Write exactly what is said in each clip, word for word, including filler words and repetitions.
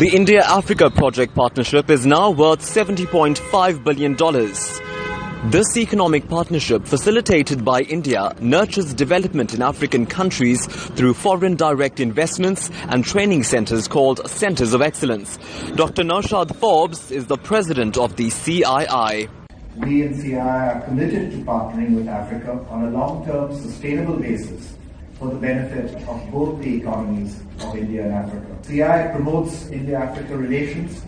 The India-Africa Project Partnership is now worth seventy point five billion dollars. This economic partnership, facilitated by India, nurtures development in African countries through foreign direct investments and training centers called Centers of Excellence. Doctor Naushad Forbes is the president of the C I I. We in C I I are committed to partnering with Africa on a long-term, sustainable basis for the benefit of both the economies of India and Africa. C I I promotes India-Africa relations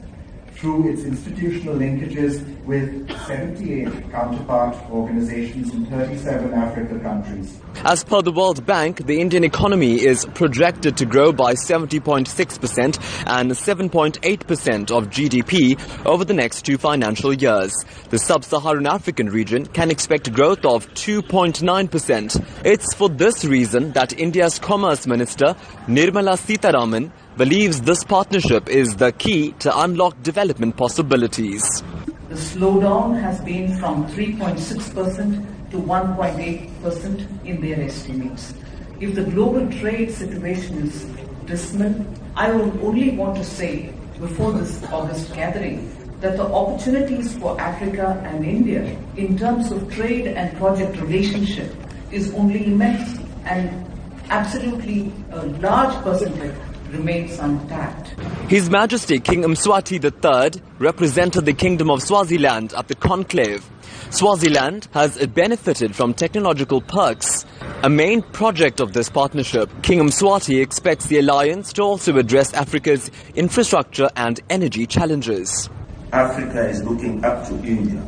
through its institutional linkages with seventy-eight counterpart organizations in thirty-seven African countries. As per the World Bank, the Indian economy is projected to grow by seventy point six percent and seven point eight percent of G D P over the next two financial years. The sub-Saharan African region can expect growth of two point nine percent. It's for this reason that India's Commerce Minister, Nirmala Sitharaman, believes this partnership is the key to unlock development possibilities. The slowdown has been from three point six percent to one point eight percent in their estimates. If the global trade situation is dismal, I would only want to say before this August gathering that the opportunities for Africa and India in terms of trade and project relationship is only immense, and absolutely a large percentage remains untapped. His Majesty King Mswati the third represented the Kingdom of Swaziland at the conclave. Swaziland has benefited from technological perks, a main project of this partnership. King Mswati expects the alliance to also address Africa's infrastructure and energy challenges. Africa is looking up to India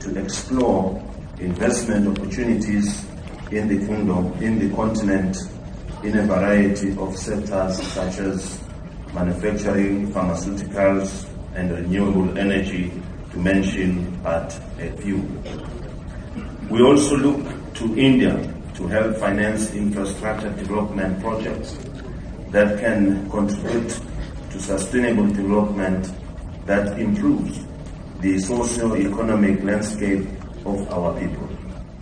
to explore investment opportunities in the kingdom, in the continent, in a variety of sectors such as manufacturing, pharmaceuticals and renewable energy, to mention but a few. We also look to India to help finance infrastructure development projects that can contribute to sustainable development that improves the socio-economic landscape of our people.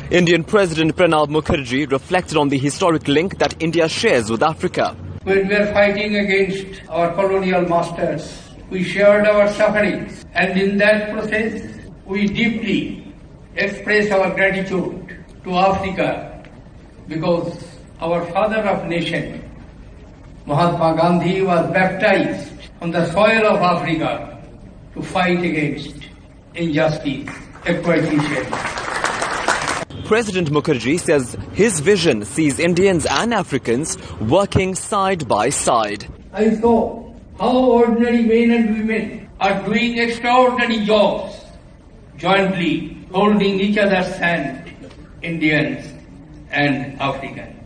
Indian President Pranab Mukherjee reflected on the historic link that India shares with Africa. When we were fighting against our colonial masters, we shared our sufferings, and in that process we deeply express our gratitude to Africa, because our father of nation, Mahatma Gandhi, was baptized on the soil of Africa to fight against injustice, exploitation. President Mukherjee says his vision sees Indians and Africans working side by side. I saw how ordinary men and women are doing extraordinary jobs, jointly holding each other's hand, Indians and Africans.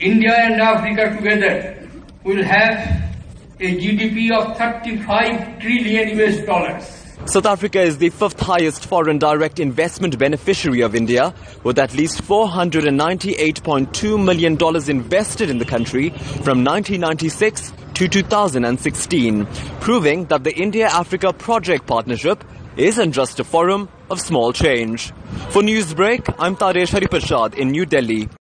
India and Africa together will have a G D P of thirty-five trillion U S dollars. South Africa is the fifth highest foreign direct investment beneficiary of India, with at least four hundred ninety-eight point two million dollars invested in the country from nineteen ninety-six to two thousand sixteen, proving that the India-Africa Project Partnership isn't just a forum of small change. For Newsbreak, I'm Taresh Hariprasad in New Delhi.